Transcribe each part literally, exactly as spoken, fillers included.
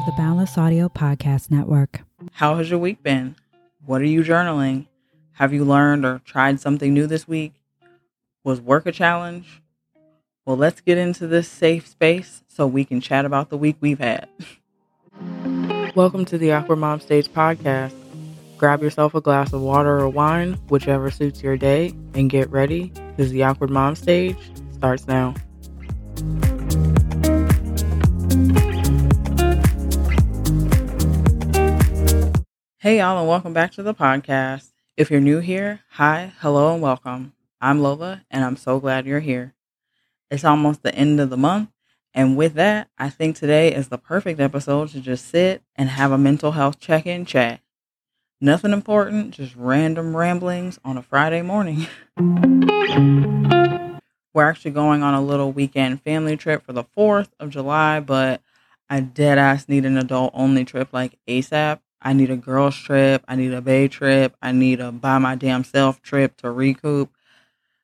of the Boundless Audio Podcast Network. How has your week been? What are you journaling? Have you learned or tried something new this week? Was work a challenge? Well, let's get into this safe space so we can chat about the week we've had. Welcome to the Awkward Mom Stage Podcast. Grab yourself a glass of water or wine, whichever suits your day, and get ready, because the Awkward Mom Stage starts now. Hey y'all, and welcome back to the podcast. If you're new here, hi, hello, and welcome. I'm Lola, and I'm so glad you're here. It's almost the end of the month, and with that, I think today is the perfect episode to just sit and have a mental health check-in chat. Nothing important, just random ramblings on a Friday morning. We're actually going on a little weekend family trip for the fourth of July, but I dead-ass need an adult-only trip like ASAP. I need a girls trip. I need a bae trip. I need a by my damn self trip to recoup.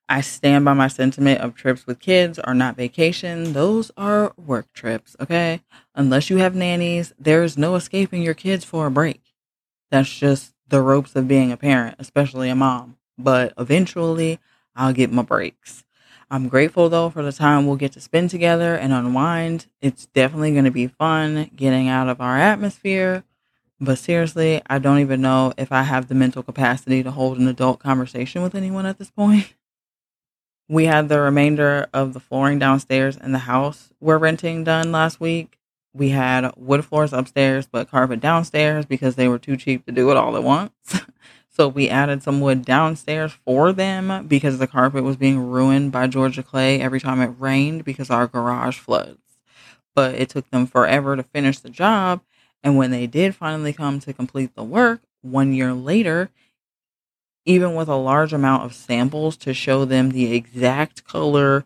I stand by my sentiment of trips with kids are not vacation. Those are work trips, okay? Unless you have nannies, there is no escaping your kids for a break. That's just the ropes of being a parent, especially a mom. But eventually, I'll get my breaks. I'm grateful, though, for the time we'll get to spend together and unwind. It's definitely going to be fun getting out of our atmosphere. But seriously, I don't even know if I have the mental capacity to hold an adult conversation with anyone at this point. We had the remainder of the flooring downstairs in the house we're renting done last week. We had wood floors upstairs, but carpet downstairs because they were too cheap to do it all at once. So we added some wood downstairs for them because the carpet was being ruined by Georgia clay every time it rained because our garage floods. But it took them forever to finish the job. And when they did finally come to complete the work one year later, even with a large amount of samples to show them the exact color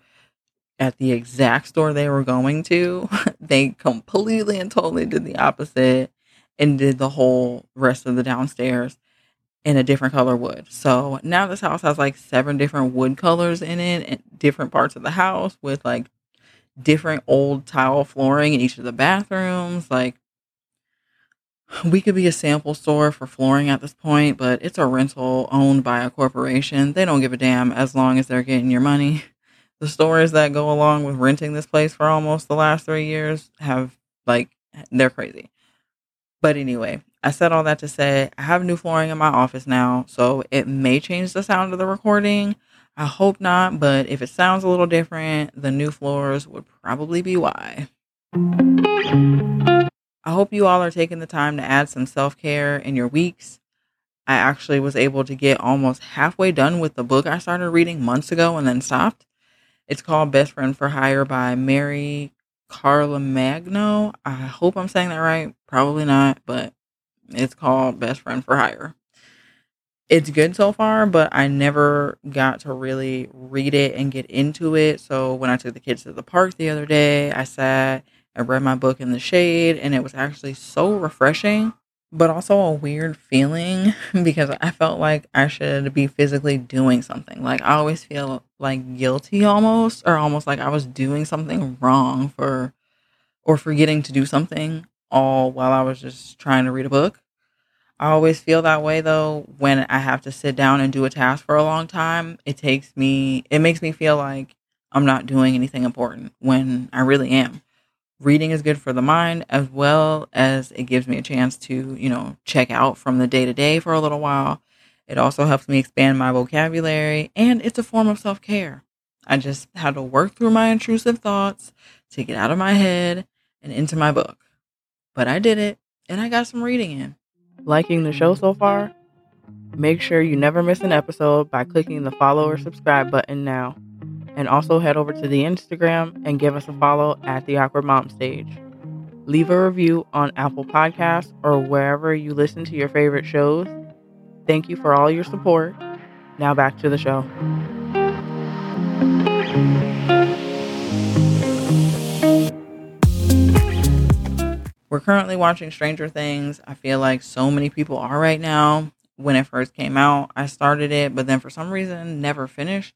at the exact store they were going to, they completely and totally did the opposite and did the whole rest of the downstairs in a different color wood. So now this house has like seven different wood colors in it and different parts of the house with like different old tile flooring in each of the bathrooms. Like, we could be a sample store for flooring at this point, but it's a rental owned by a corporation. They don't give a damn as long as they're getting your money. The stores that go along with renting this place for almost the last three years have, like, they're crazy. But anyway, I said all that to say I have new flooring in my office now, so it may change the sound of the recording. I hope not, but if it sounds a little different, the new floors would probably be why. I hope you all are taking the time to add some self-care in your weeks. I actually was able to get almost halfway done with the book I started reading months ago and then stopped. It's called Best Friend for Hire by Mary Carla Magno. I hope I'm saying that right. Probably not, but it's called Best Friend for Hire. It's good so far, but I never got to really read it and get into it. So when I took the kids to the park the other day, I sat and read my book in the shade, and it was actually so refreshing, but also a weird feeling because I felt like I should be physically doing something. Like, I always feel like guilty almost, or almost like I was doing something wrong for, or forgetting to do something all while I was just trying to read a book. I always feel that way, though, when I have to sit down and do a task for a long time. It takes me, it makes me feel like I'm not doing anything important when I really am. Reading is good for the mind, as well as it gives me a chance to, you know, check out from the day to day for a little while. It also helps me expand my vocabulary, and it's a form of self-care. I just had to work through my intrusive thoughts to get out of my head and into my book. But I did it, and I got some reading in. Liking the show so far? Make sure you never miss an episode by clicking the follow or subscribe button now. And also head over to the Instagram and give us a follow at the Awkward Mom Stage. Leave a review on Apple Podcasts or wherever you listen to your favorite shows. Thank you for all your support. Now back to the show. We're currently watching Stranger Things. I feel like so many people are right now. When it first came out, I started it, but then for some reason never finished.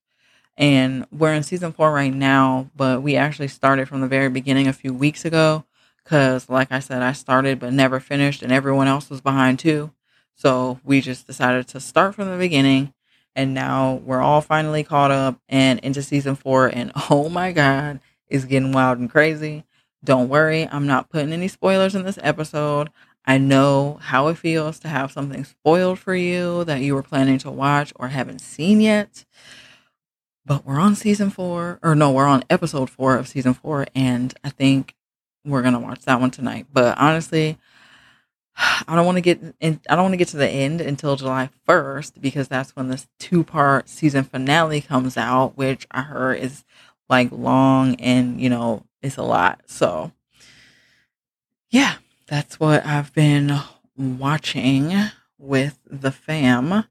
And we're in season four right now, but we actually started from the very beginning a few weeks ago. because like I said, I started but never finished, and everyone else was behind too. So we just decided to start from the beginning, and now we're all finally caught up and into season four, and oh my God, it's getting wild and crazy. Don't worry, I'm not putting any spoilers in this episode. I know how it feels to have something spoiled for you that you were planning to watch or haven't seen yet. But we're on season four, or no, we're on episode four of season four, and I think we're going to watch that one tonight. But honestly, I don't want to get in, I don't want to get to the end until July first, because that's when this two-part season finale comes out, which I heard is like long and, you know, it's a lot. So yeah, that's what I've been watching with the fam.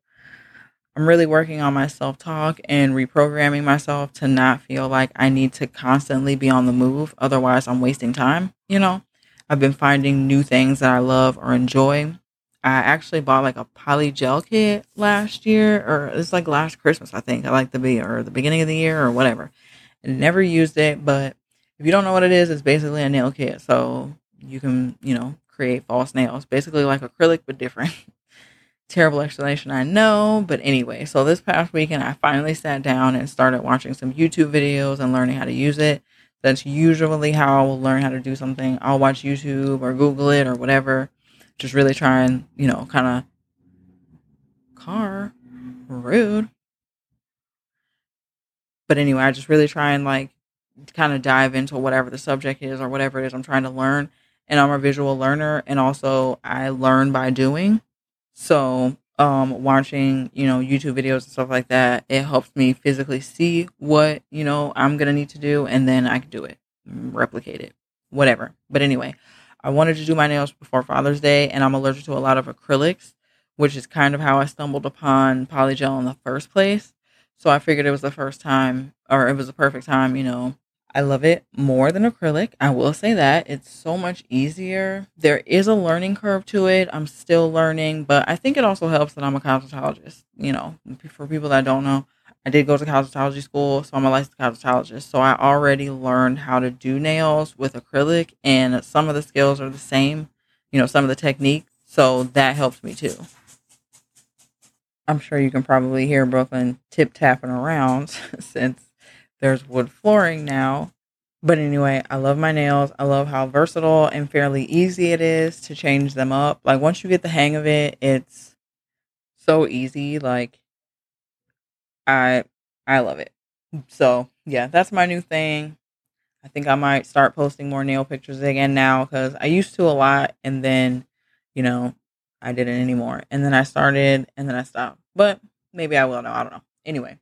I'm really working on my self-talk and reprogramming myself to not feel like I need to constantly be on the move. Otherwise, I'm wasting time, you know. I've been finding new things that I love or enjoy. I actually bought like a poly gel kit last year, or it's like last Christmas, I think. I like the be or the beginning of the year or whatever. And never used it, but if you don't know what it is, it's basically a nail kit. So you can, you know, create false nails. Basically like acrylic, but different. Terrible explanation, I know. But anyway, so this past weekend, I finally sat down and started watching some YouTube videos and learning how to use it. That's usually how I will learn how to do something. I'll watch YouTube or Google it or whatever. Just really try and, you know, kind of car rude. But anyway, I just really try and like kind of dive into whatever the subject is or whatever it is I'm trying to learn. And I'm a visual learner. And also I learn by doing. So um, watching, you know, YouTube videos and stuff like that, it helps me physically see what, you know, I'm going to need to do, and then I can do it, replicate it, whatever. But anyway, I wanted to do my nails before Father's Day, and I'm allergic to a lot of acrylics, which is kind of how I stumbled upon polygel in the first place. So I figured it was the first time, or it was the perfect time, you know. I love it more than acrylic. I will say that it's so much easier. There is a learning curve to it. I'm still learning, but I think it also helps that I'm a cosmetologist. You know, for people that don't know, I did go to cosmetology school, so I'm a licensed cosmetologist. So I already learned how to do nails with acrylic, and some of the skills are the same, you know, some of the techniques. So that helped me too. I'm sure you can probably hear Brooklyn tip-tapping around since there's wood flooring now. But anyway, I love my nails. I love how versatile and fairly easy it is to change them up. Like once you get the hang of it, it's so easy. Like I I love it. So yeah, that's my new thing. I think I might start posting more nail pictures again now, because I used to a lot, and then, you know, I didn't anymore. And then I started, and then I stopped. But maybe I will now. I don't know. Anyway.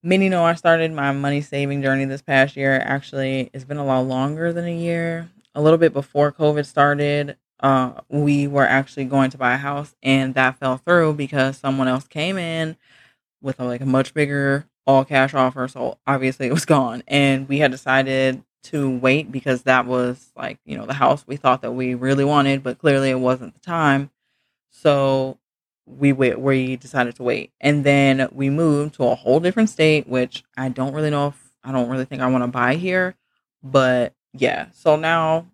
Many know I started my money saving journey this past year. Actually, it's been a lot longer than a year. A little bit before COVID started, uh, we were actually going to buy a house, and that fell through because someone else came in with a, like a much bigger all cash offer. So obviously it was gone, and we had decided to wait because that was like, you know, the house we thought that we really wanted, but clearly it wasn't the time. So we wait, we decided to wait, and then we moved to a whole different state, which I don't really know if I don't really think I want to buy here, but yeah. So now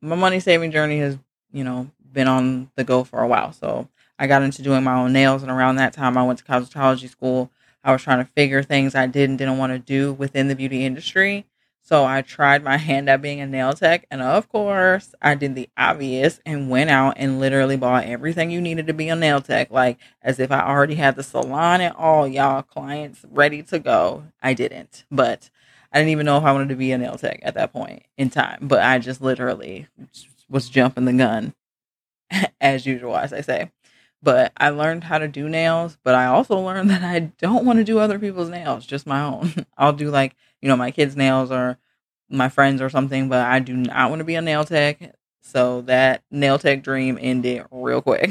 my money saving journey has, you know, been on the go for a while. So I got into doing my own nails, and around that time I went to cosmetology school. I was trying to figure things I did and didn't want to do within the beauty industry. So I tried my hand at being a nail tech, and of course I did the obvious and went out and literally bought everything you needed to be a nail tech. Like as if I already had the salon and all y'all clients ready to go. I didn't, but I didn't even know if I wanted to be a nail tech at that point in time, but I just literally was jumping the gun as usual, as I say. But I learned how to do nails, but I also learned that I don't want to do other people's nails, just my own. I'll do like, you know, my kids' nails or my friends or something, but I do not want to be a nail tech. So that nail tech dream ended real quick.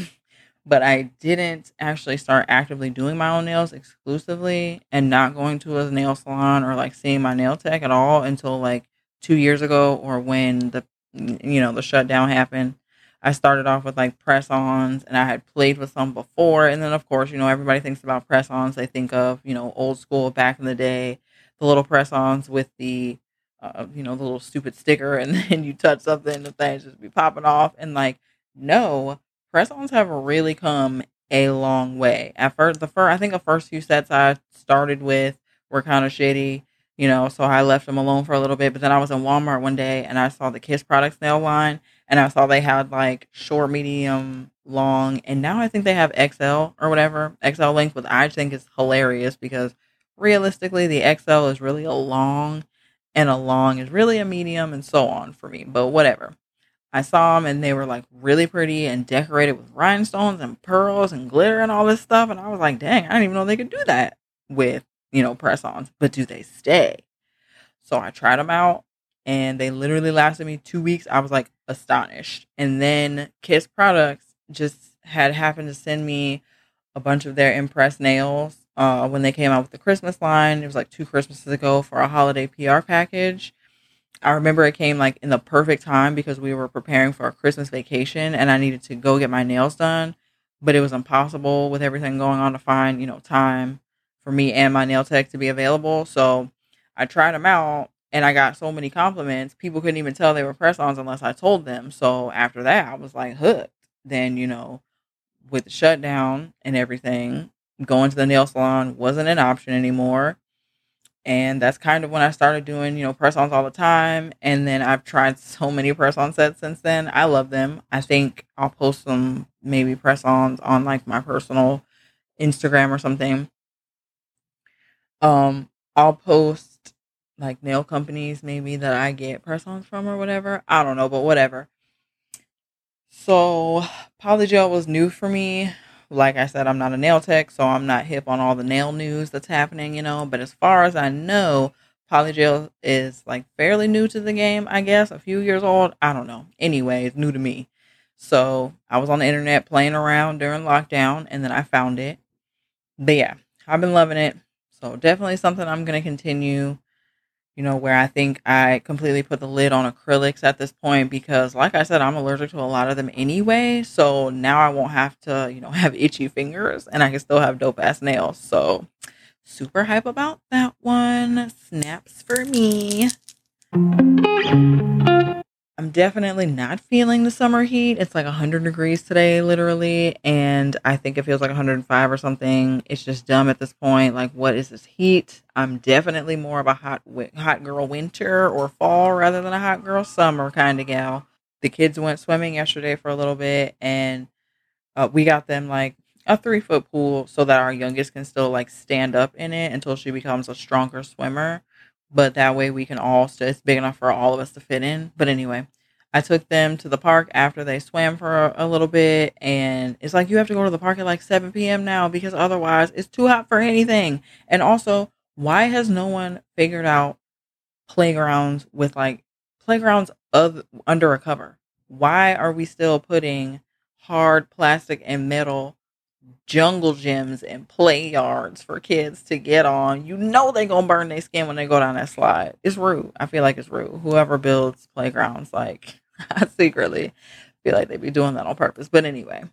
But I didn't actually start actively doing my own nails exclusively and not going to a nail salon or like seeing my nail tech at all until like two years ago, or when the, you know, the shutdown happened. I started off with like press-ons, and I had played with some before. And then, of course, you know, everybody thinks about press-ons. They think of, you know, old school back in the day, the little press-ons with the uh, you know, the little stupid sticker, and then you touch something and the things just be popping off. And like, no, press-ons have really come a long way. At first, the first, I think the first few sets I started with were kind of shitty, you know, so I left them alone for a little bit. But then I was in Walmart one day and I saw the Kiss Products nail line, and I saw they had like short, medium, long, and now I think they have X L or whatever, X L length, which I think is hilarious because realistically the X L is really a long and a long is really a medium and so on for me, but whatever. I saw them and they were like really pretty and decorated with rhinestones and pearls and glitter and all this stuff. And I was like, dang, I didn't even know they could do that with, you know, press-ons, but do they stay? So I tried them out and they literally lasted me two weeks. I was like astonished. And then Kiss Products just had happened to send me a bunch of their Impress Nails uh, when they came out with the Christmas line. It was like two Christmases ago for a holiday P R package. I remember it came like in the perfect time because we were preparing for a Christmas vacation and I needed to go get my nails done, but it was impossible with everything going on to find, you know, time for me and my nail tech to be available. So I tried them out and I got so many compliments. People couldn't even tell they were press-ons unless I told them. So after that, I was like hooked. Then, you know, with the shutdown and everything, going to the nail salon wasn't an option anymore. And that's kind of when I started doing, you know, press-ons all the time. And then I've tried so many press-on sets since then. I love them. I think I'll post some maybe press-ons on like my personal Instagram or something. Um, I'll post like nail companies maybe that I get press-ons from or whatever. I don't know, but whatever. So polygel was new for me. Like I said, I'm not a nail tech, so I'm not hip on all the nail news that's happening, you know. But as far as I know, polygel is like fairly new to the game, I guess. A few years old. I don't know. Anyway, it's new to me. So I was on the internet playing around during lockdown, and then I found it. But yeah, I've been loving it. So definitely something I'm going to continue, you know, where I think I completely put the lid on acrylics at this point because, like I said, I'm allergic to a lot of them anyway. So now I won't have to, you know, have itchy fingers, and I can still have dope-ass nails. So super hype about that one. Snaps for me. I'm definitely not feeling the summer heat. It's like one hundred degrees today, literally. And I think it feels like one hundred five or something. It's just dumb at this point. Like, what is this heat? I'm definitely more of a hot hot girl winter or fall rather than a hot girl summer kind of gal. The kids went swimming yesterday for a little bit. And uh, we got them like a three-foot pool so that our youngest can still like stand up in it until she becomes a stronger swimmer. But that way we can all, so it's big enough for all of us to fit in. But anyway, I took them to the park after they swam for a, a little bit. And it's like, you have to go to the park at like seven p.m. now because otherwise it's too hot for anything. And also, why has no one figured out playgrounds with like playgrounds of, under a cover? Why are we still putting hard plastic and metal jungle gyms and play yards for kids to get on? You know they gonna burn their skin when they go down that slide. It's rude. I feel like it's rude. Whoever builds playgrounds, like, I secretly feel like they be doing that on purpose. But anyway,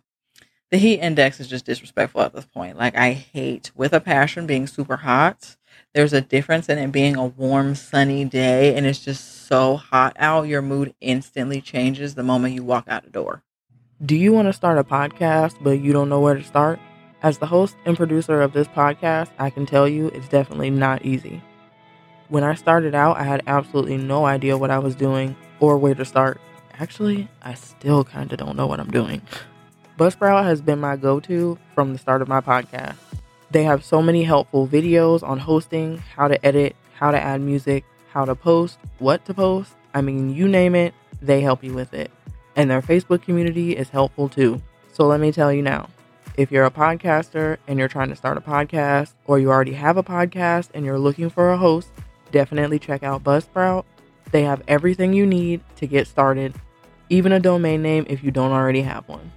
the heat index is just disrespectful at this point. Like, I hate with a passion being super hot. There's a difference in it being a warm, sunny day, and it's just so hot out. Your mood instantly changes the moment you walk out the door. Do you want to start a podcast, but you don't know where to start? As the host and producer of this podcast, I can tell you it's definitely not easy. When I started out, I had absolutely no idea what I was doing or where to start. Actually, I still kind of don't know what I'm doing. Buzzsprout has been my go-to from the start of my podcast. They have so many helpful videos on hosting, how to edit, how to add music, how to post, what to post. I mean, you name it, they help you with it. And their Facebook community is helpful too. So let me tell you now, if you're a podcaster and you're trying to start a podcast, or you already have a podcast and you're looking for a host, definitely check out Buzzsprout. They have everything you need to get started, even a domain name if you don't already have one.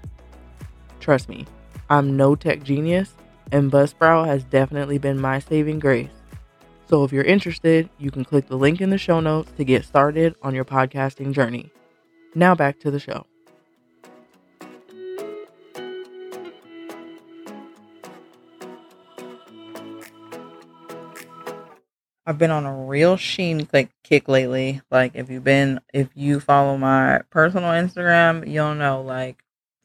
Trust me, I'm no tech genius, and Buzzsprout has definitely been my saving grace. So if you're interested, you can click the link in the show notes to get started on your podcasting journey. Now back to the show. I've been on a real Shein click kick lately. Like, if you've been, if you follow my personal Instagram, you'll know, like,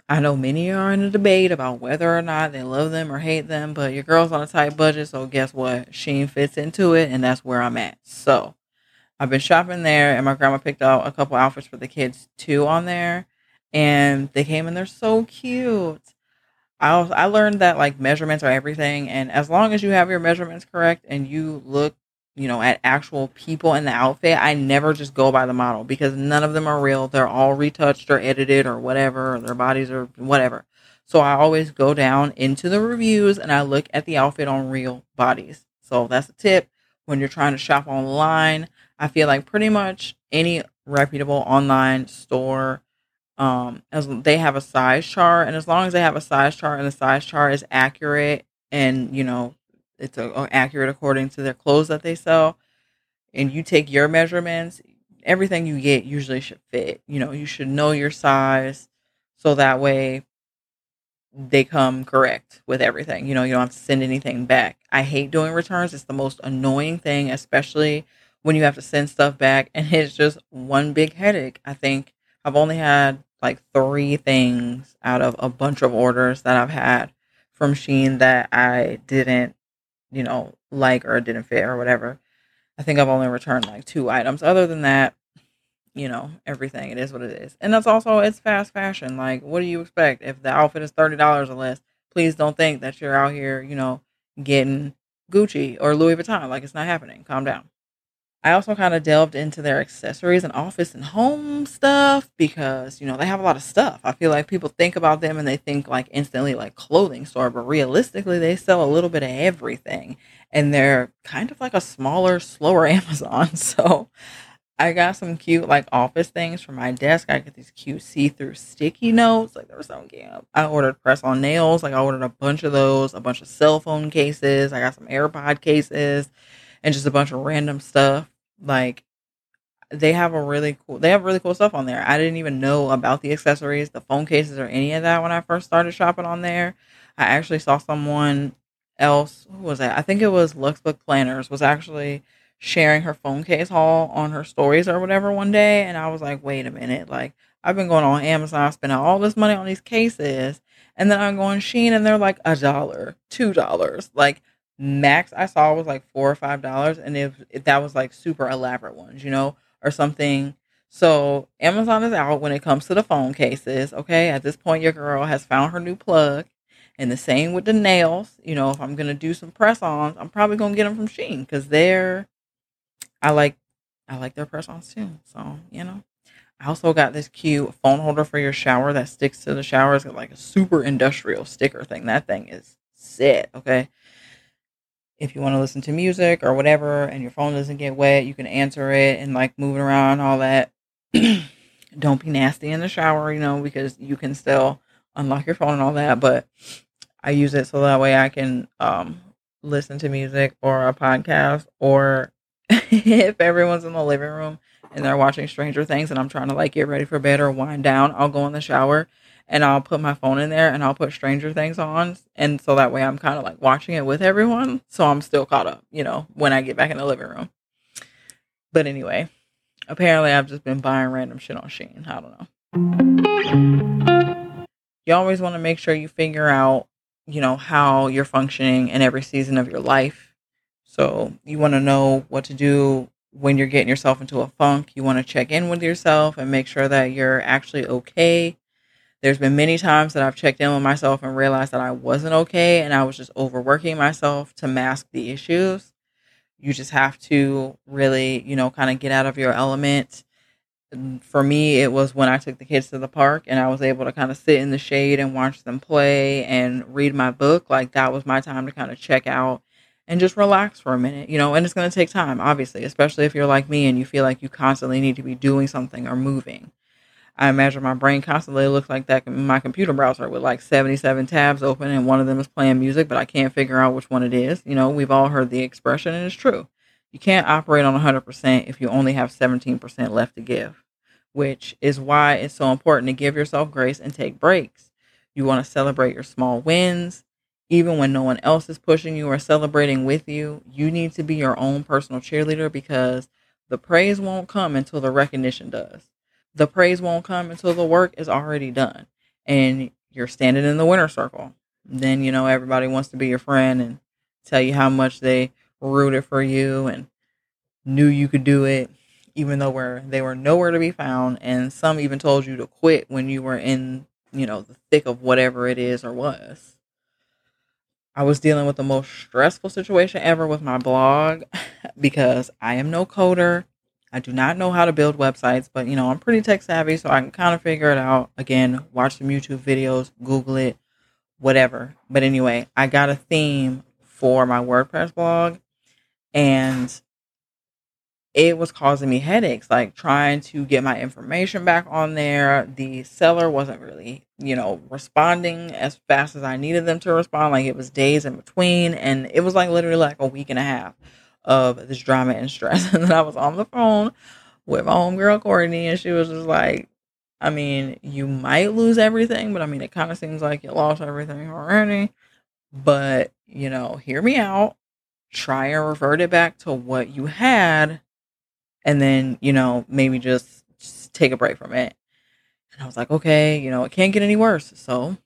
I know many are in a debate about whether or not they love them or hate them, but your girl's on a tight budget, so guess what? Shein fits into it, and that's where I'm at. So, I've been shopping there, and my grandma picked out a couple outfits for the kids, too, on there, and they came, and they're so cute. I also, I learned that, like, measurements are everything, and as long as you have your measurements correct and you look, you know, at actual people in the outfit, I never just go by the model because none of them are real. They're all retouched or edited or whatever, or their bodies or whatever. So I always go down into the reviews and I look at the outfit on real bodies. So that's a tip when you're trying to shop online. I feel like pretty much any reputable online store, um, as they have a size chart, and as long as they have a size chart and the size chart is accurate and, you know, it's a, accurate according to their clothes that they sell, and you take your measurements, everything you get usually should fit. You know, you should know your size so that way they come correct with everything. You know, you don't have to send anything back. I hate doing returns. It's the most annoying thing, especially when you have to send stuff back and it's just one big headache. I think I've only had like three things out of a bunch of orders that I've had from Shein that I didn't, you know, like, or it didn't fit or whatever. I think I've only returned like two items. Other than that, you know, everything, it is what it is. And that's also, it's fast fashion. Like, what do you expect? If the outfit is thirty dollars or less, please don't think that you're out here, you know, getting Gucci or Louis Vuitton. Like, it's not happening. Calm down. I also kind of delved into their accessories and office and home stuff because, you know, they have a lot of stuff. I feel like people think about them and they think like instantly like clothing store, but realistically they sell a little bit of everything and they're kind of like a smaller, slower Amazon. So I got some cute like office things for my desk. I got these cute see-through sticky notes. Like, there was some game. I ordered press-on nails. Like, I ordered a bunch of those, a bunch of cell phone cases. I got some AirPod cases. And just a bunch of random stuff. Like, they have a really cool, they have really cool stuff on there. I didn't even know about the accessories, the phone cases, or any of that when I first started shopping on there. I actually saw someone else, who was that? I think it was Luxbook Planners, was actually sharing her phone case haul on her stories or whatever one day. And I was like, wait a minute. Like, I've been going on Amazon, spending all this money on these cases. And then I'm going Shein and they're like a dollar, two dollars. Like, max I saw was like four or five dollars and if, if that was like super elaborate ones, you know, or something. So Amazon is out when it comes to the phone cases. Okay, at this point your girl has found her new plug, and the same with the nails. You know, if I'm gonna do some press-ons, I'm probably gonna get them from Shein because they're I like I like their press-ons too. So, you know, I also got this cute phone holder for your shower that sticks to the shower. It's got like a super industrial sticker thing. That thing is set. Okay, if you want to listen to music or whatever and your phone doesn't get wet, you can answer it and like move it around, all that. Don't be nasty in the shower, you know, because you can still unlock your phone and all that. But I use it so that way I can um, listen to music or a podcast, or if everyone's in the living room and they're watching Stranger Things and I'm trying to like get ready for bed or wind down, I'll go in the shower and I'll put my phone in there and I'll put Stranger Things on. And so that way I'm kind of like watching it with everyone. So I'm still caught up, you know, when I get back in the living room. But anyway, apparently I've just been buying random shit on Shein. I don't know. You always want to make sure you figure out, you know, how you're functioning in every season of your life. So you want to know what to do when you're getting yourself into a funk. You want to check in with yourself and make sure that you're actually okay. There's been many times that I've checked in with myself and realized that I wasn't okay and I was just overworking myself to mask the issues. You just have to really, you know, kind of get out of your element. For me, it was when I took the kids to the park and I was able to kind of sit in the shade and watch them play and read my book. Like, that was my time to kind of check out and just relax for a minute, you know, and it's going to take time, obviously, especially if you're like me and you feel like you constantly need to be doing something or moving. I imagine my brain constantly looks like that in my computer browser with like seventy-seven tabs open and one of them is playing music, but I can't figure out which one it is. You know, we've all heard the expression and it's true. You can't operate on one hundred percent if you only have seventeen percent left to give, which is why it's so important to give yourself grace and take breaks. You want to celebrate your small wins, even when no one else is pushing you or celebrating with you. You need to be your own personal cheerleader, because the praise won't come until the recognition does. The praise won't come until the work is already done and you're standing in the winner's circle. Then, you know, everybody wants to be your friend and tell you how much they rooted for you and knew you could do it, even though where they were nowhere to be found. And some even told you to quit when you were in, you know, the thick of whatever it is or was. I was dealing with the most stressful situation ever with my blog because I am no coder. I do not know how to build websites, but, you know, I'm pretty tech savvy, so I can kind of figure it out. Again, watch some YouTube videos, Google it, whatever. But anyway, I got a theme for my WordPress blog, and it was causing me headaches, like trying to get my information back on there. The seller wasn't really, you know, responding as fast as I needed them to respond. Like, it was days in between, and it was like literally like a week and a half of this drama and stress. And then I was on the phone with my homegirl Courtney, and she was just like, I mean, you might lose everything, but I mean, it kind of seems like you lost everything already. But, you know, hear me out. Try and revert it back to what you had. And then, you know, maybe just, just take a break from it. And I was like, okay, you know, it can't get any worse. So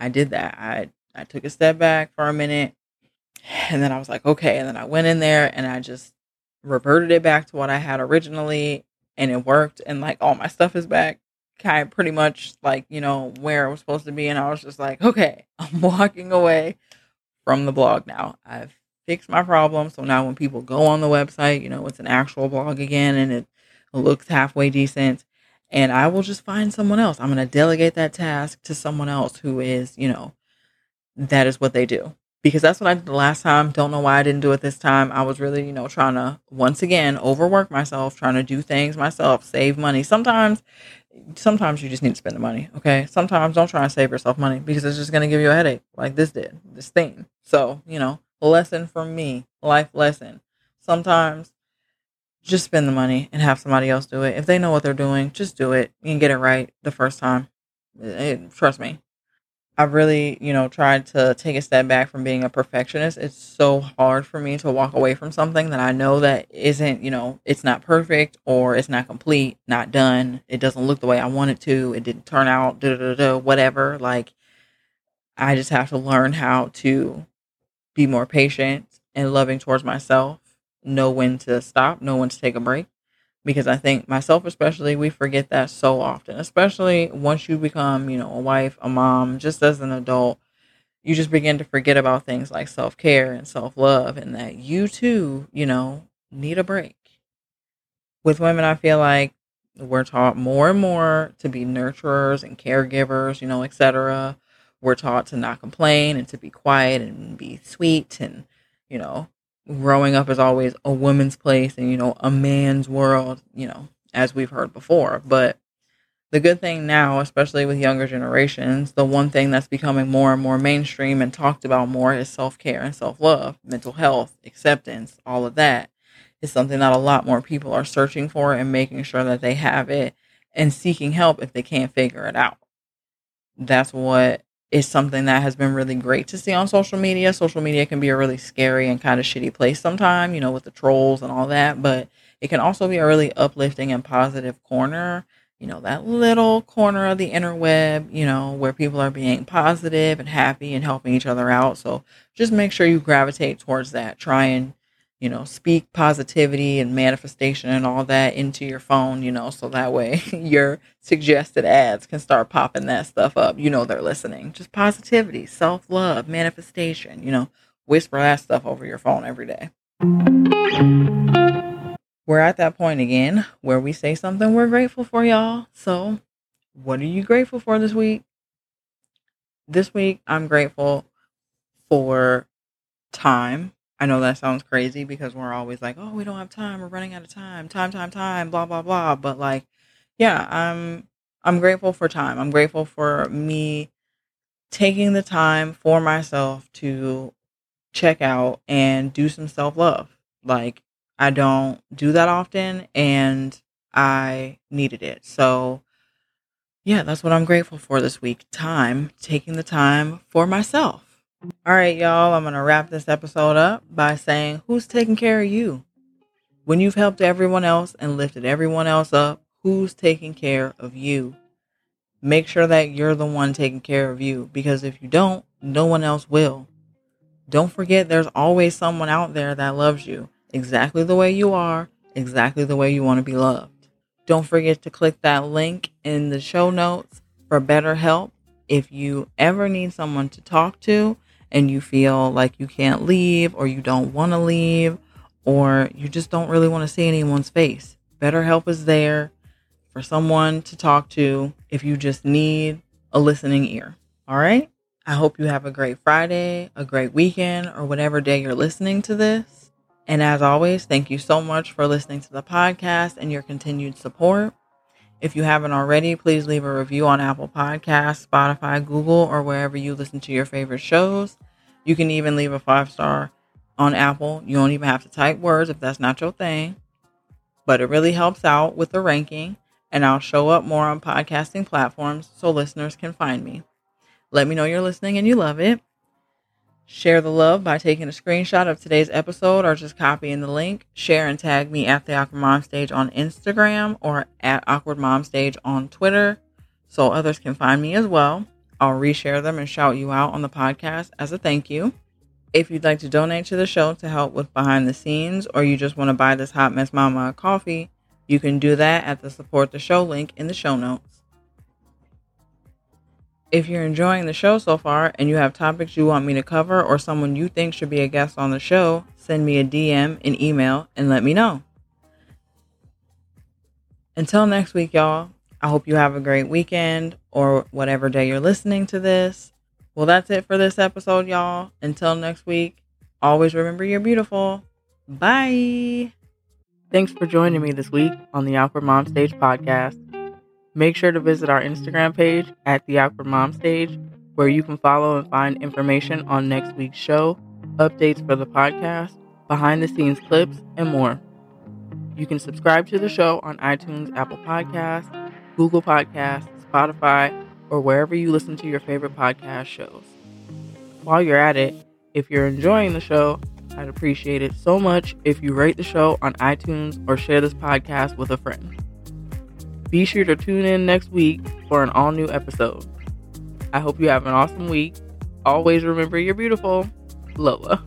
I did that. I, I took a step back for a minute. And then I was like, okay. And then I went in there and I just reverted it back to what I had originally. And it worked. And like, all my stuff is back. Kind of pretty much like, you know, where it was supposed to be. And I was just like, okay, I'm walking away from the blog now. I've fixed my problem. So now when people go on the website, you know, it's an actual blog again, and it looks halfway decent. And I will just find someone else. I'm going to delegate that task to someone else who is, you know, that is what they do. Because that's what I did the last time. Don't know why I didn't do it this time. I was really, you know, trying to, once again, overwork myself, trying to do things myself, save money. Sometimes, sometimes you just need to spend the money, okay? Sometimes don't try and save yourself money, because it's just going to give you a headache, like this did, this thing. So, you know, lesson from me, life lesson. Sometimes just spend the money and have somebody else do it. If they know what they're doing, just do it and get it right the first time. It, trust me. I really, you know, tried to take a step back from being a perfectionist. It's so hard for me to walk away from something that I know that isn't, you know, it's not perfect, or it's not complete, not done. It doesn't look the way I want it to. It didn't turn out, da da da, whatever. Like, I just have to learn how to be more patient and loving towards myself. Know when to stop, know when to take a break. Because I think myself especially, we forget that so often, especially once you become, you know, a wife, a mom, just as an adult, you just begin to forget about things like self-care and self-love, and that you too, you know, need a break. With women, I feel like we're taught more and more to be nurturers and caregivers, you know, et cetera. We're taught to not complain and to be quiet and be sweet, and, you know, growing up is always a woman's place and, you know, a man's world, you know, as we've heard before. But the good thing now, especially with younger generations, the one thing that's becoming more and more mainstream and talked about more is self-care and self-love, mental health, acceptance, all of that is something that a lot more people are searching for and making sure that they have it and seeking help if they can't figure it out. That's what is something that has been really great to see on social media. Social media can be a really scary and kind of shitty place sometimes, you know, with the trolls and all that, but it can also be a really uplifting and positive corner, you know, that little corner of the interweb, you know, where people are being positive and happy and helping each other out. So just make sure you gravitate towards that. Try and, you know, speak positivity and manifestation and all that into your phone, you know, so that way your suggested ads can start popping that stuff up. You know, they're listening. Just positivity, self-love, manifestation, you know, whisper that stuff over your phone every day. We're at that point again where we say something we're grateful for, y'all. So what are you grateful for this week? This week, I'm grateful for time. I know that sounds crazy because we're always like, oh, we don't have time. We're running out of time, time, time, time, blah, blah, blah. But like, yeah, I'm, I'm grateful for time. I'm grateful for me taking the time for myself to check out and do some self-love. Like, I don't do that often, and I needed it. So yeah, that's what I'm grateful for this week. Time, taking the time for myself. All right, y'all, I'm going to wrap this episode up by saying, who's taking care of you? When you've helped everyone else and lifted everyone else up, who's taking care of you? Make sure that you're the one taking care of you, because if you don't, no one else will. Don't forget there's always someone out there that loves you exactly the way you are, exactly the way you want to be loved. Don't forget to click that link in the show notes for BetterHelp. If you ever need someone to talk to and you feel like you can't leave, or you don't want to leave, or you just don't really want to see anyone's face, BetterHelp is there for someone to talk to if you just need a listening ear. All right? I hope you have a great Friday, a great weekend, or whatever day you're listening to this. And as always, thank you so much for listening to the podcast and your continued support. If you haven't already, please leave a review on Apple Podcasts, Spotify, Google, or wherever you listen to your favorite shows. You can even leave a five-star on Apple. You don't even have to type words if that's not your thing. But it really helps out with the ranking, and I'll show up more on podcasting platforms so listeners can find me. Let me know you're listening and you love it. Share the love by taking a screenshot of today's episode or just copying the link. Share and tag me at the Awkward Mom Stage on Instagram or at Awkward Mom Stage on Twitter so others can find me as well. I'll reshare them and shout you out on the podcast as a thank you. If you'd like to donate to the show to help with behind the scenes, or you just want to buy this hot mess mama a coffee, you can do that at the support the show link in the show notes. If you're enjoying the show so far and you have topics you want me to cover or someone you think should be a guest on the show, send me a D M, an email, and let me know. Until next week, y'all, I hope you have a great weekend or whatever day you're listening to this. Well, that's it for this episode, y'all. Until next week, always remember you're beautiful. Bye. Thanks for joining me this week on the Awkward Mom Stage Podcast. Make sure to visit our Instagram page at the Awkward Mom Stage, where you can follow and find information on next week's show, updates for the podcast, behind the scenes clips, and more. You can subscribe to the show on iTunes, Apple Podcasts, Google Podcasts, Spotify, or wherever you listen to your favorite podcast shows. While you're at it, if you're enjoying the show, I'd appreciate it so much if you rate the show on iTunes or share this podcast with a friend. Be sure to tune in next week for an all-new episode. I hope you have an awesome week. Always remember you're beautiful. Lola.